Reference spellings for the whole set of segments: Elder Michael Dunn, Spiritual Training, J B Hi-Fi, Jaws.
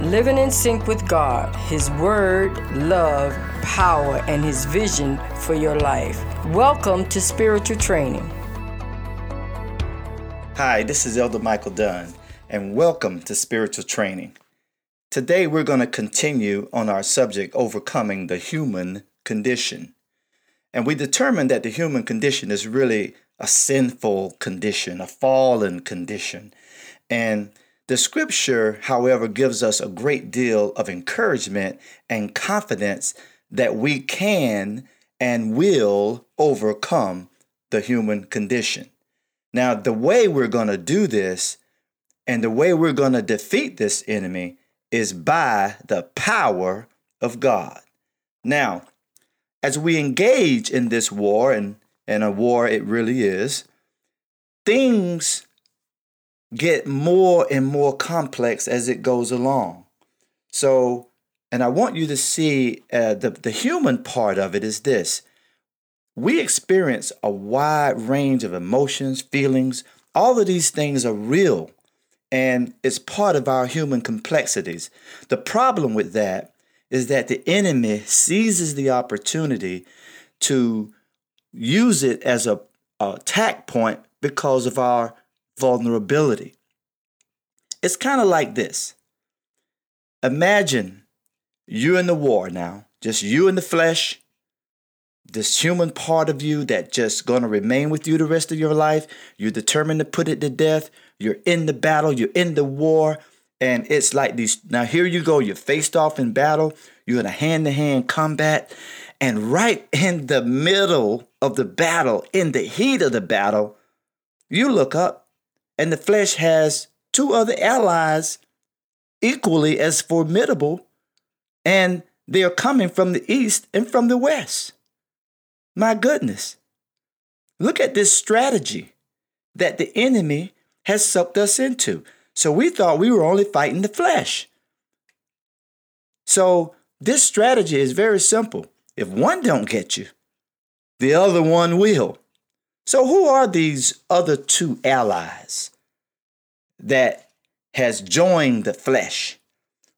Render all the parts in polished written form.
Living in sync with God, His Word, love, power, and His vision for your life. Welcome to Spiritual Training. Hi, this is Elder Michael Dunn, and welcome to Spiritual Training. Today we're going to continue on our subject, overcoming the human condition. And we determined that the human condition is really a sinful condition, a fallen condition. And the scripture, however, gives us a great deal of encouragement and confidence that we can and will overcome the human condition. Now, the way we're going to do this and the way we're going to defeat this enemy is by the power of God. Now, as we engage in this war, and a war it really is, things get more and more complex as it goes along. So, and I want you to see the human part of it is this. We experience a wide range of emotions, feelings. All of these things are real, and it's part of our human complexities. The problem with that is that the enemy seizes the opportunity to use it as a attack point because of our vulnerability. It's kind of like this. Imagine you're in the war now, just you in the flesh, this human part of you that just going to remain with you the rest of your life. You're determined to put it to death. You're in the battle. You're in the war. And it's like these. Now, here you go. You're faced off in battle. You're in a hand-to-hand combat. And right in the middle of the battle, in the heat of the battle, you look up, and the flesh has two other allies equally as formidable, and they are coming from the east and from the west. My goodness. Look at this strategy that the enemy has sucked us into. So we thought we were only fighting the flesh. So this strategy is very simple. If one don't get you, the other one will. So who are these other two allies that has joined the flesh?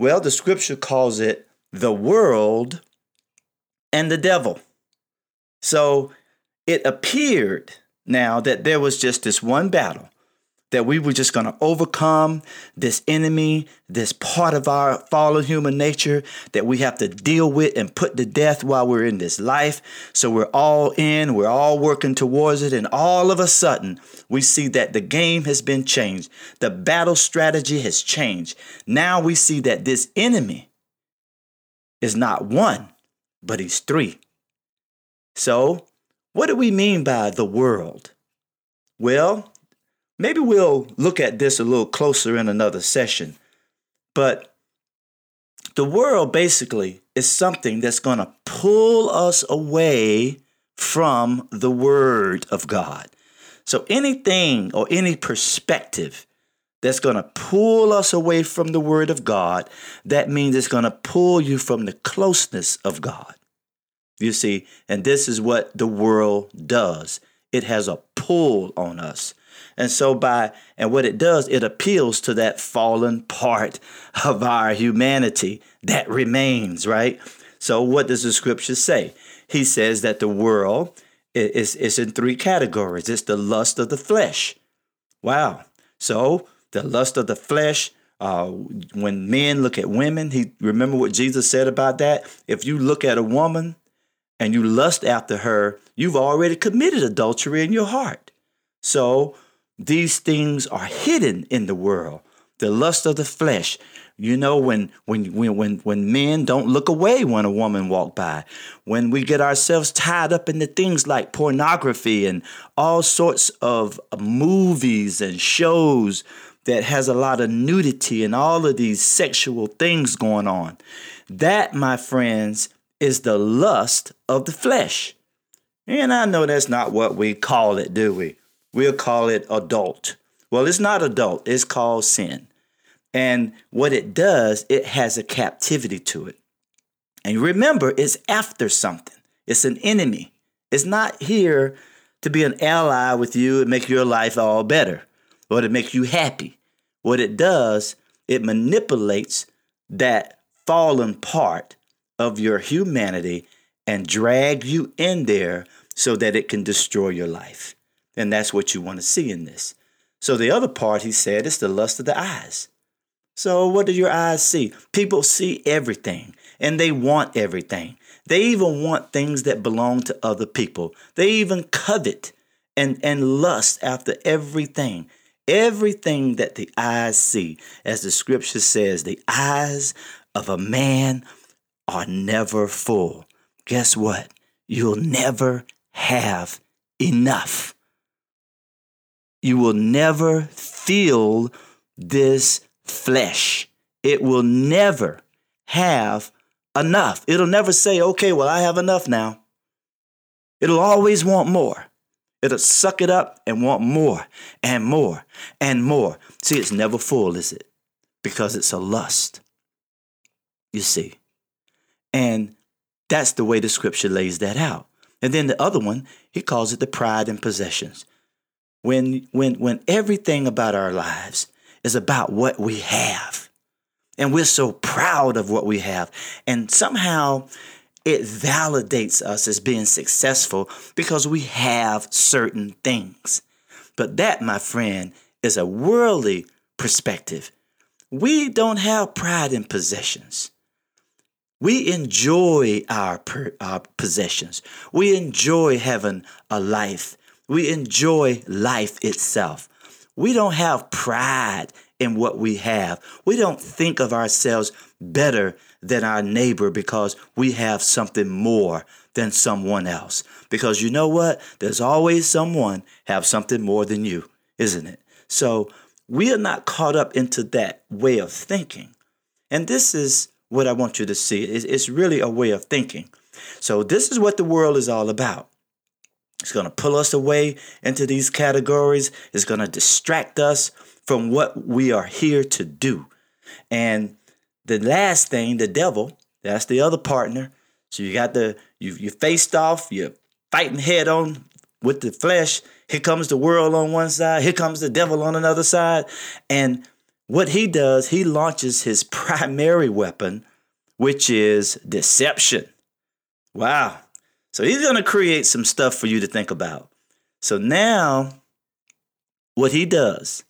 Well, the scripture calls it the world and the devil. So it appeared now that there was just this one battle, that we were just going to overcome this enemy, this part of our fallen human nature that we have to deal with and put to death while we're in this life. So we're all in, we're all working towards it. And all of a sudden, we see that the game has been changed. The battle strategy has changed. Now we see that this enemy is not one, but he's three. So what do we mean by the world? Well, maybe we'll look at this a little closer in another session. But the world basically is something that's going to pull us away from the Word of God. So anything or any perspective that's going to pull us away from the Word of God, that means it's going to pull you from the closeness of God. You see, and this is what the world does. It has a pull on us. And so what it does, it appeals to that fallen part of our humanity that remains, right? So what does the scripture say? He says that the world is in three categories. It's the lust of the flesh. Wow. So the lust of the flesh, when men look at women, remember what Jesus said about that? If you look at a woman and you lust after her, you've already committed adultery in your heart. So these things are hidden in the world. the lust of the flesh. You know, when men don't look away when a woman walk by, when we get ourselves tied up into things like pornography and all sorts of movies and shows that has a lot of nudity and all of these sexual things going on. That, my friends, is the lust of the flesh. And I know that's not what we call it, do we? We'll call it adult. Well, it's not adult. It's called sin. And what it does, it has a captivity to it. And remember, it's after something. It's an enemy. It's not here to be an ally with you and make your life all better or to make you happy. What it does, it manipulates that fallen part of your humanity and drag you in there so that it can destroy your life. And that's what you want to see in this. So the other part, he said, is the lust of the eyes. So what do your eyes see? People see everything, and they want everything. They even want things that belong to other people. They even covet and lust after everything. Everything that the eyes see. As the scripture says, the eyes of a man are never full. Guess what? You'll never have enough. You will never feel this flesh. It will never have enough. It'll never say, okay, well, I have enough now. It'll always want more. It'll suck it up and want more and more and more. See, it's never full, is it? Because it's a lust, you see. And that's the way the scripture lays that out. And then the other one, he calls it the pride in possessions. When everything about our lives is about what we have, and we're so proud of what we have, and somehow it validates us as being successful because we have certain things. But that, my friend, is a worldly perspective. We don't have pride in possessions. We enjoy our possessions. We enjoy having a life. We enjoy life itself. We don't have pride in what we have. We don't think of ourselves better than our neighbor because we have something more than someone else. Because you know what? There's always someone have something more than you, isn't it? So we are not caught up into that way of thinking. And this is what I want you to see. It's really a way of thinking. So this is what the world is all about. It's going to pull us away into these categories. It's going to distract us from what we are here to do. And the last thing, the devil, that's the other partner. So you got you faced off, you're fighting head on with the flesh. Here comes the world on one side. Here comes the devil on another side. And what he does, he launches his primary weapon, which is deception. Wow. So he's going to create some stuff for you to think about. So now what he does,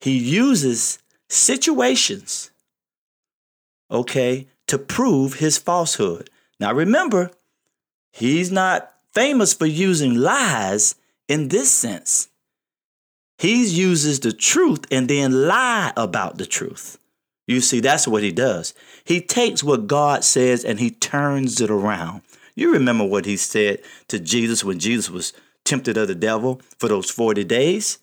he uses situations, okay, to prove his falsehood. Now, remember, he's not famous for using lies in this sense. He uses the truth and then lie about the truth. You see, that's what he does. He takes what God says and he turns it around. You remember what he said to Jesus when Jesus was tempted of the devil for those 40 days?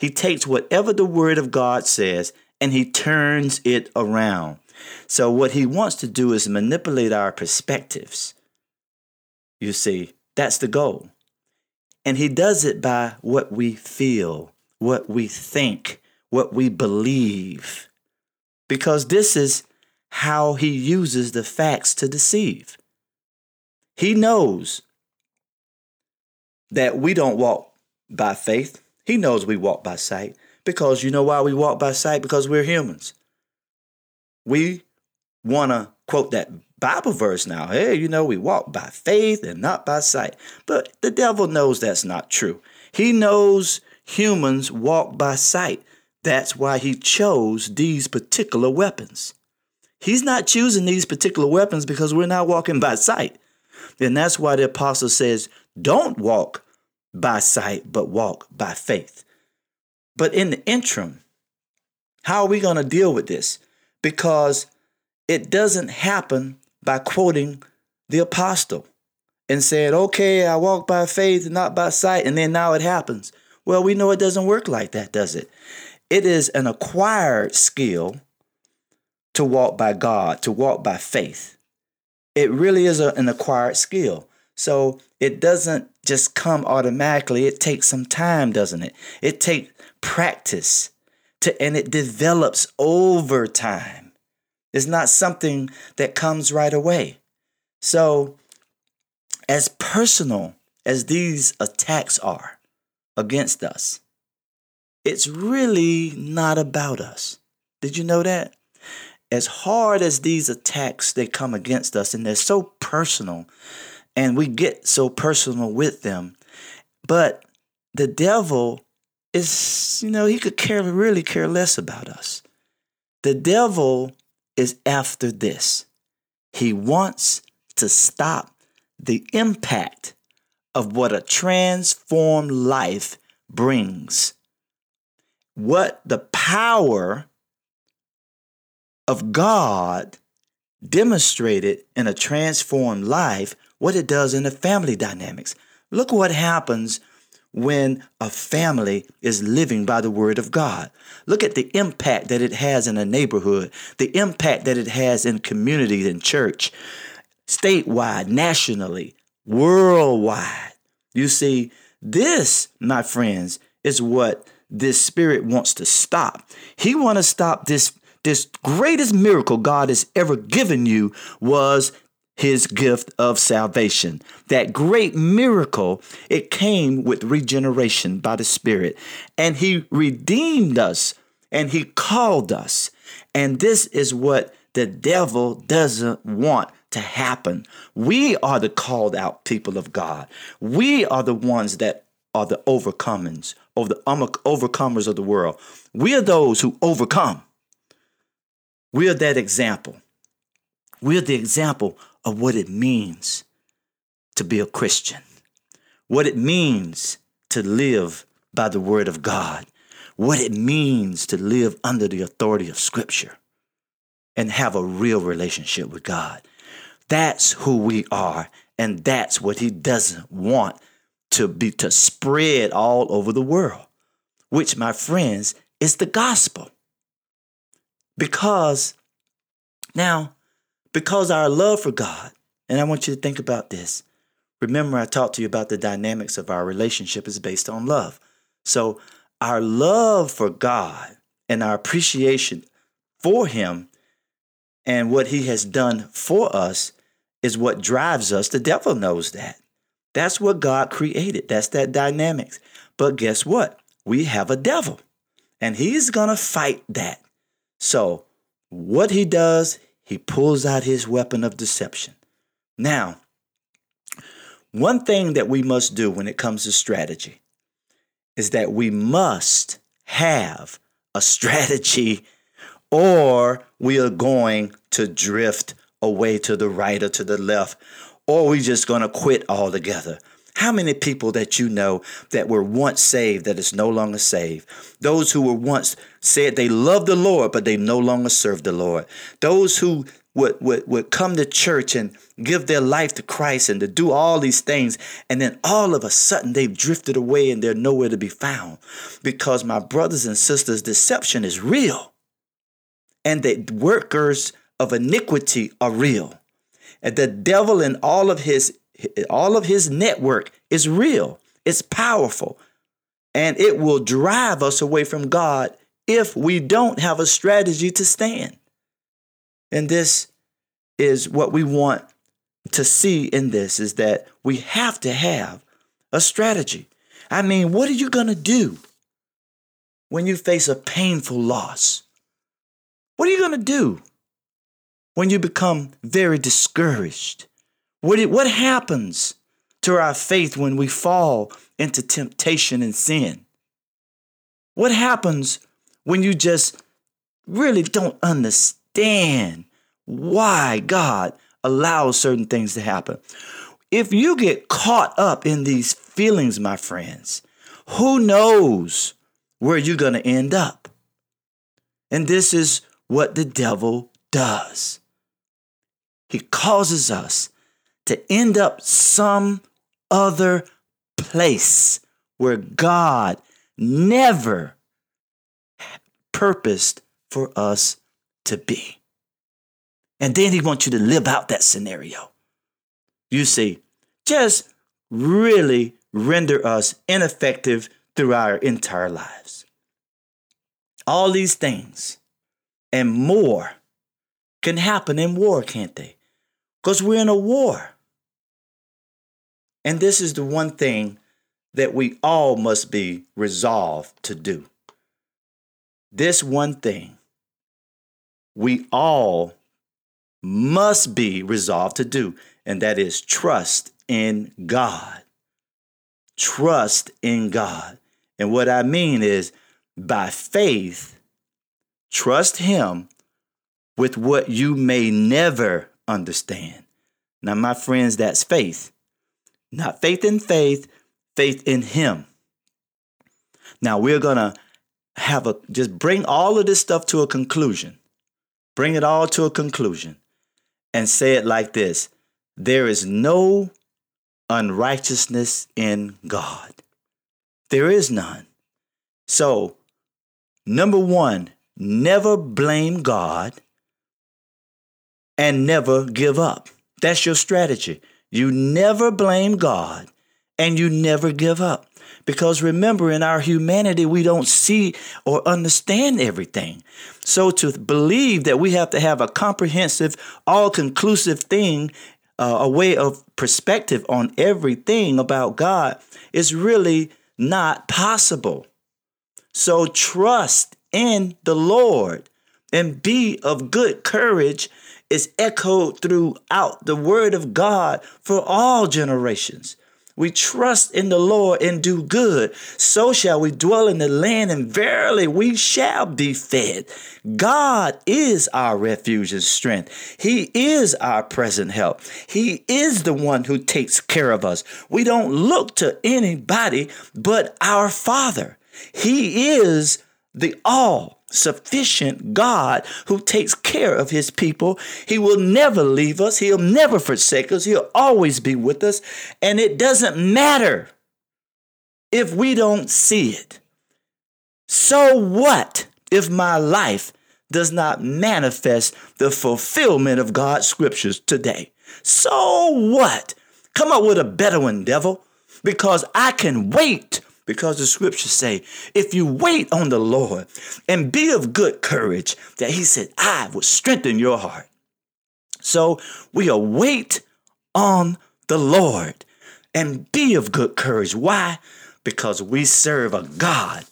He takes whatever the word of God says and he turns it around. So what he wants to do is manipulate our perspectives. You see, that's the goal. And he does it by what we feel, what we think, what we believe. Because this is how he uses the facts to deceive. He knows that we don't walk by faith. He knows we walk by sight, because you know why we walk by sight? Because we're humans. We want to quote that Bible verse now. Hey, you know, we walk by faith and not by sight. But the devil knows that's not true. He knows humans walk by sight. That's why he chose these particular weapons. He's not choosing these particular weapons because we're not walking by sight. And that's why the apostle says, don't walk by sight, but walk by faith. But in the interim, How are we going to deal with this? Because it doesn't happen by quoting the apostle and saying, okay, I walk by faith and not by sight, and then now it happens. Well, we know it doesn't work like that, does it? It is an acquired skill to walk by God, to walk by faith. It really is an acquired skill. So it doesn't just come automatically. It takes some time, doesn't it? It takes practice and it develops over time. It's not something that comes right away. So as personal as these attacks are against us, it's really not about us. Did you know that? As hard as these attacks, they come against us and they're so personal and we get so personal with them. But the devil is, he could really care less about us. The devil is after this. He wants to stop the impact of what a transformed life brings. What the power of God demonstrated in a transformed life, what it does in the family dynamics. Look what happens when a family is living by the word of God. Look at the impact that it has in a neighborhood, the impact that it has in communities and church, statewide, nationally, worldwide. You see, this, my friends, is what this spirit wants to stop. He wants to stop this greatest miracle God has ever given you was his gift of salvation. That great miracle, it came with regeneration by the Spirit. And he redeemed us and he called us. And this is what the devil doesn't want to happen. We are the called out people of God. We are the ones that are the overcomers. Of the overcomers of the world. We are those who overcome. We are that example. We are the example of what it means to be a Christian, what it means to live by the word of God, what it means to live under the authority of Scripture and have a real relationship with God. That's who we are, and that's what he doesn't want to spread all over the world, which, my friends, is the gospel. Because our love for God, and I want you to think about this. Remember, I talked to you about the dynamics of our relationship is based on love. So our love for God and our appreciation for him and what he has done for us is what drives us. The devil knows that. That's what God created. That's that dynamics. But guess what? We have a devil, and he's going to fight that. So what he does, he pulls out his weapon of deception. Now, one thing that we must do when it comes to strategy is that we must have a strategy, or we are going to drift away to the right or to the left, or we just going to quit altogether. How many people that you know that were once saved that is no longer saved? Those who were once said they love the Lord, but they no longer serve the Lord. Those who would come to church and give their life to Christ and to do all these things, and then all of a sudden they've drifted away and they're nowhere to be found. Because, my brothers and sisters, deception is real. And the workers of iniquity are real. And the devil and all of his network is real. It's powerful. And it will drive us away from God if we don't have a strategy to stand. And this is what we want to see in this, is that we have to have a strategy. I mean, what are you going to do when you face a painful loss? What are you going to do when you become very discouraged? What happens to our faith when we fall into temptation and sin? What happens when you just really don't understand why God allows certain things to happen? If you get caught up in these feelings, my friends, who knows where you're going to end up? And this is what the devil does. He causes us to end up some other place where God never purposed for us to be. And then he wants you to live out that scenario. You see, just really render us ineffective through our entire lives. All these things and more can happen in war, can't they? Because we're in a war. And this is the one thing that we all must be resolved to do. This one thing we all must be resolved to do, and that is trust in God. Trust in God. And what I mean is, by faith, trust Him with what you may never understand. Now, my friends, that's faith. Not faith in faith, faith in Him. Now, we're going to have a, just bring all of this stuff to a conclusion. Bring it all to a conclusion and say it like this. There is no unrighteousness in God. There is none. So, number one, never blame God and never give up. That's your strategy. You never blame God and you never give up. Because remember, in our humanity, we don't see or understand everything. So to believe that we have to have a comprehensive, all-conclusive thing, a way of perspective on everything about God is really not possible. So trust in the Lord and be of good courage is echoed throughout the word of God for all generations. We trust in the Lord and do good. So shall we dwell in the land, and verily we shall be fed. God is our refuge and strength. He is our present help. He is the one who takes care of us. We don't look to anybody but our Father. He is the all-sufficient God who takes care of his people. He will never leave us. He'll never forsake us. He'll always be with us. And it doesn't matter if we don't see it. So what if my life does not manifest the fulfillment of God's scriptures today? So what? Come up with a better one, devil, because I can wait. Because the scriptures say, if you wait on the Lord and be of good courage, that he said, I will strengthen your heart. So we await on the Lord and be of good courage. Why? Because we serve a God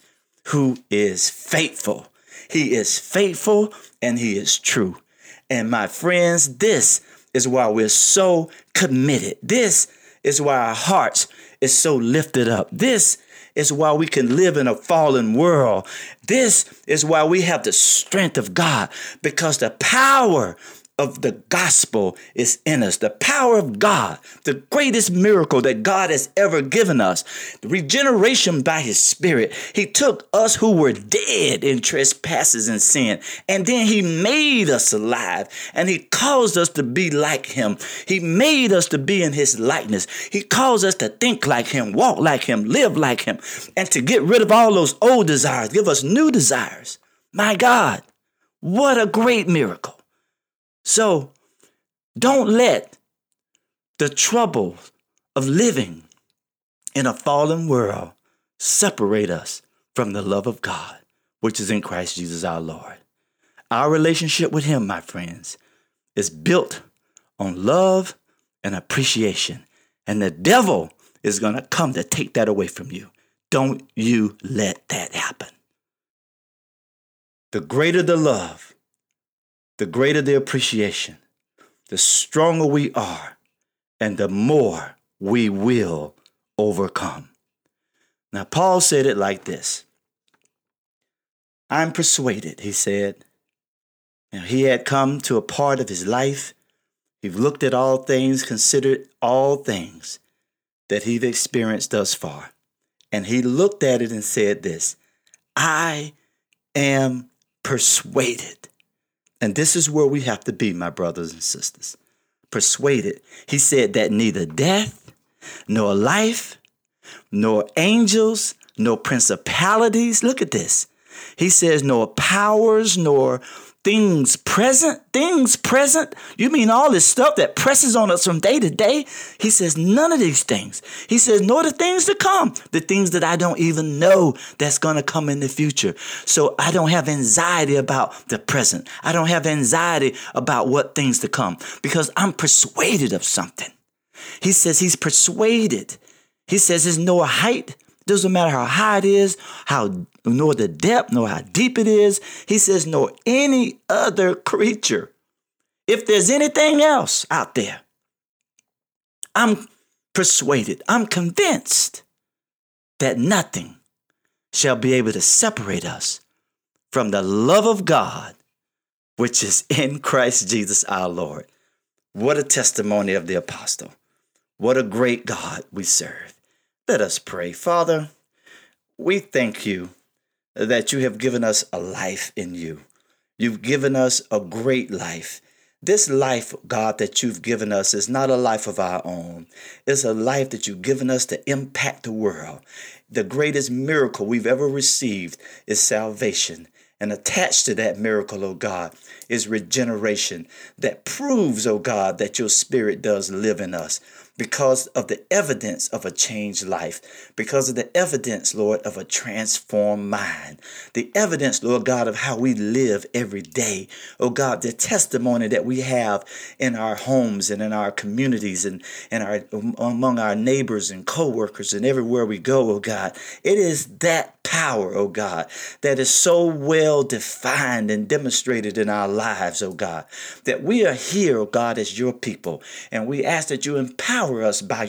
who is faithful. He is faithful and he is true. And my friends, this is why we're so committed. This is why our hearts is so lifted up. This is why we can live in a fallen world. This is why we have the strength of God, because the power of the gospel is in us. The power of God, the greatest miracle that God has ever given us, the regeneration by his spirit. He took us who were dead in trespasses and sin, and then he made us alive, and he caused us to be like him. He made us to be in his likeness. He caused us to think like him, walk like him, live like him, and to get rid of all those old desires, give us new desires. My God, what a great miracle. So don't let the trouble of living in a fallen world separate us from the love of God, which is in Christ Jesus our Lord. Our relationship with him, my friends, is built on love and appreciation. And the devil is going to come to take that away from you. Don't you let that happen. The greater the love, the greater the appreciation, the stronger we are, and the more we will overcome. Now, Paul said it like this. I'm persuaded, he said. Now, he had come to a part of his life. He've looked at all things, considered all things that he've experienced thus far. And he looked at it and said this, I am persuaded. And this is where we have to be, my brothers and sisters. Persuaded. He said that neither death, nor life, nor angels, nor principalities. Look at this. He says, nor powers, nor things present. Things present? You mean all this stuff that presses on us from day to day? He says, none of these things. He says, nor the things to come. The things that I don't even know that's going to come in the future. So I don't have anxiety about the present. I don't have anxiety about what things to come because I'm persuaded of something. He says he's persuaded. He says there's no height. Doesn't matter how high it is, how nor the depth, nor how deep it is. He says, nor any other creature. If there's anything else out there, I'm persuaded, I'm convinced that nothing shall be able to separate us from the love of God, which is in Christ Jesus our Lord. What a testimony of the apostle. What a great God we serve. Let us pray. Father, we thank you that you have given us a life in you. You've given us a great life. This life, God, that you've given us is not a life of our own. It's a life that you've given us to impact the world. The greatest miracle we've ever received is salvation. And attached to that miracle, oh God, is regeneration that proves, oh God, that your spirit does live in us because of the evidence of a changed life, because of the evidence, Lord, of a transformed mind, the evidence, Lord God, of how we live every day. Oh God, the testimony that we have in our homes and in our communities and among our neighbors and co-workers and everywhere we go, oh God, it is that power, oh God, that is so well defined and demonstrated in our lives, oh God, that we are here, oh God, as your people. And we ask that you empower us by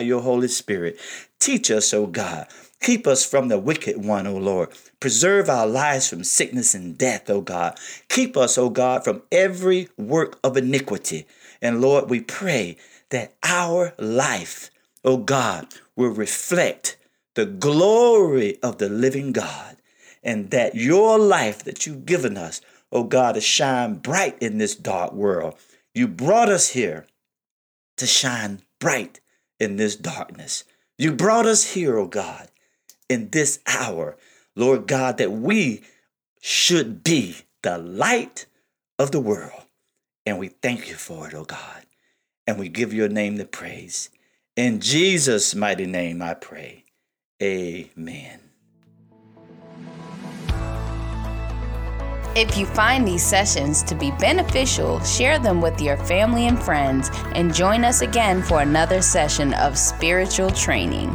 your Holy Spirit. Teach us, oh God. Keep us from the wicked one, O Lord. Preserve our lives from sickness and death, O God. Keep us, O God, from every work of iniquity. And Lord, we pray that our life, O God, will reflect the glory of the living God, and that your life that you've given us, oh God, to shine bright in this dark world. You brought us here to shine bright in this darkness. You brought us here, oh God, in this hour, Lord God, that we should be the light of the world. And we thank you for it, oh God. And we give your name the praise. In Jesus' mighty name I pray. Amen. If you find these sessions to be beneficial, share them with your family and friends, and join us again for another session of Spiritual Training.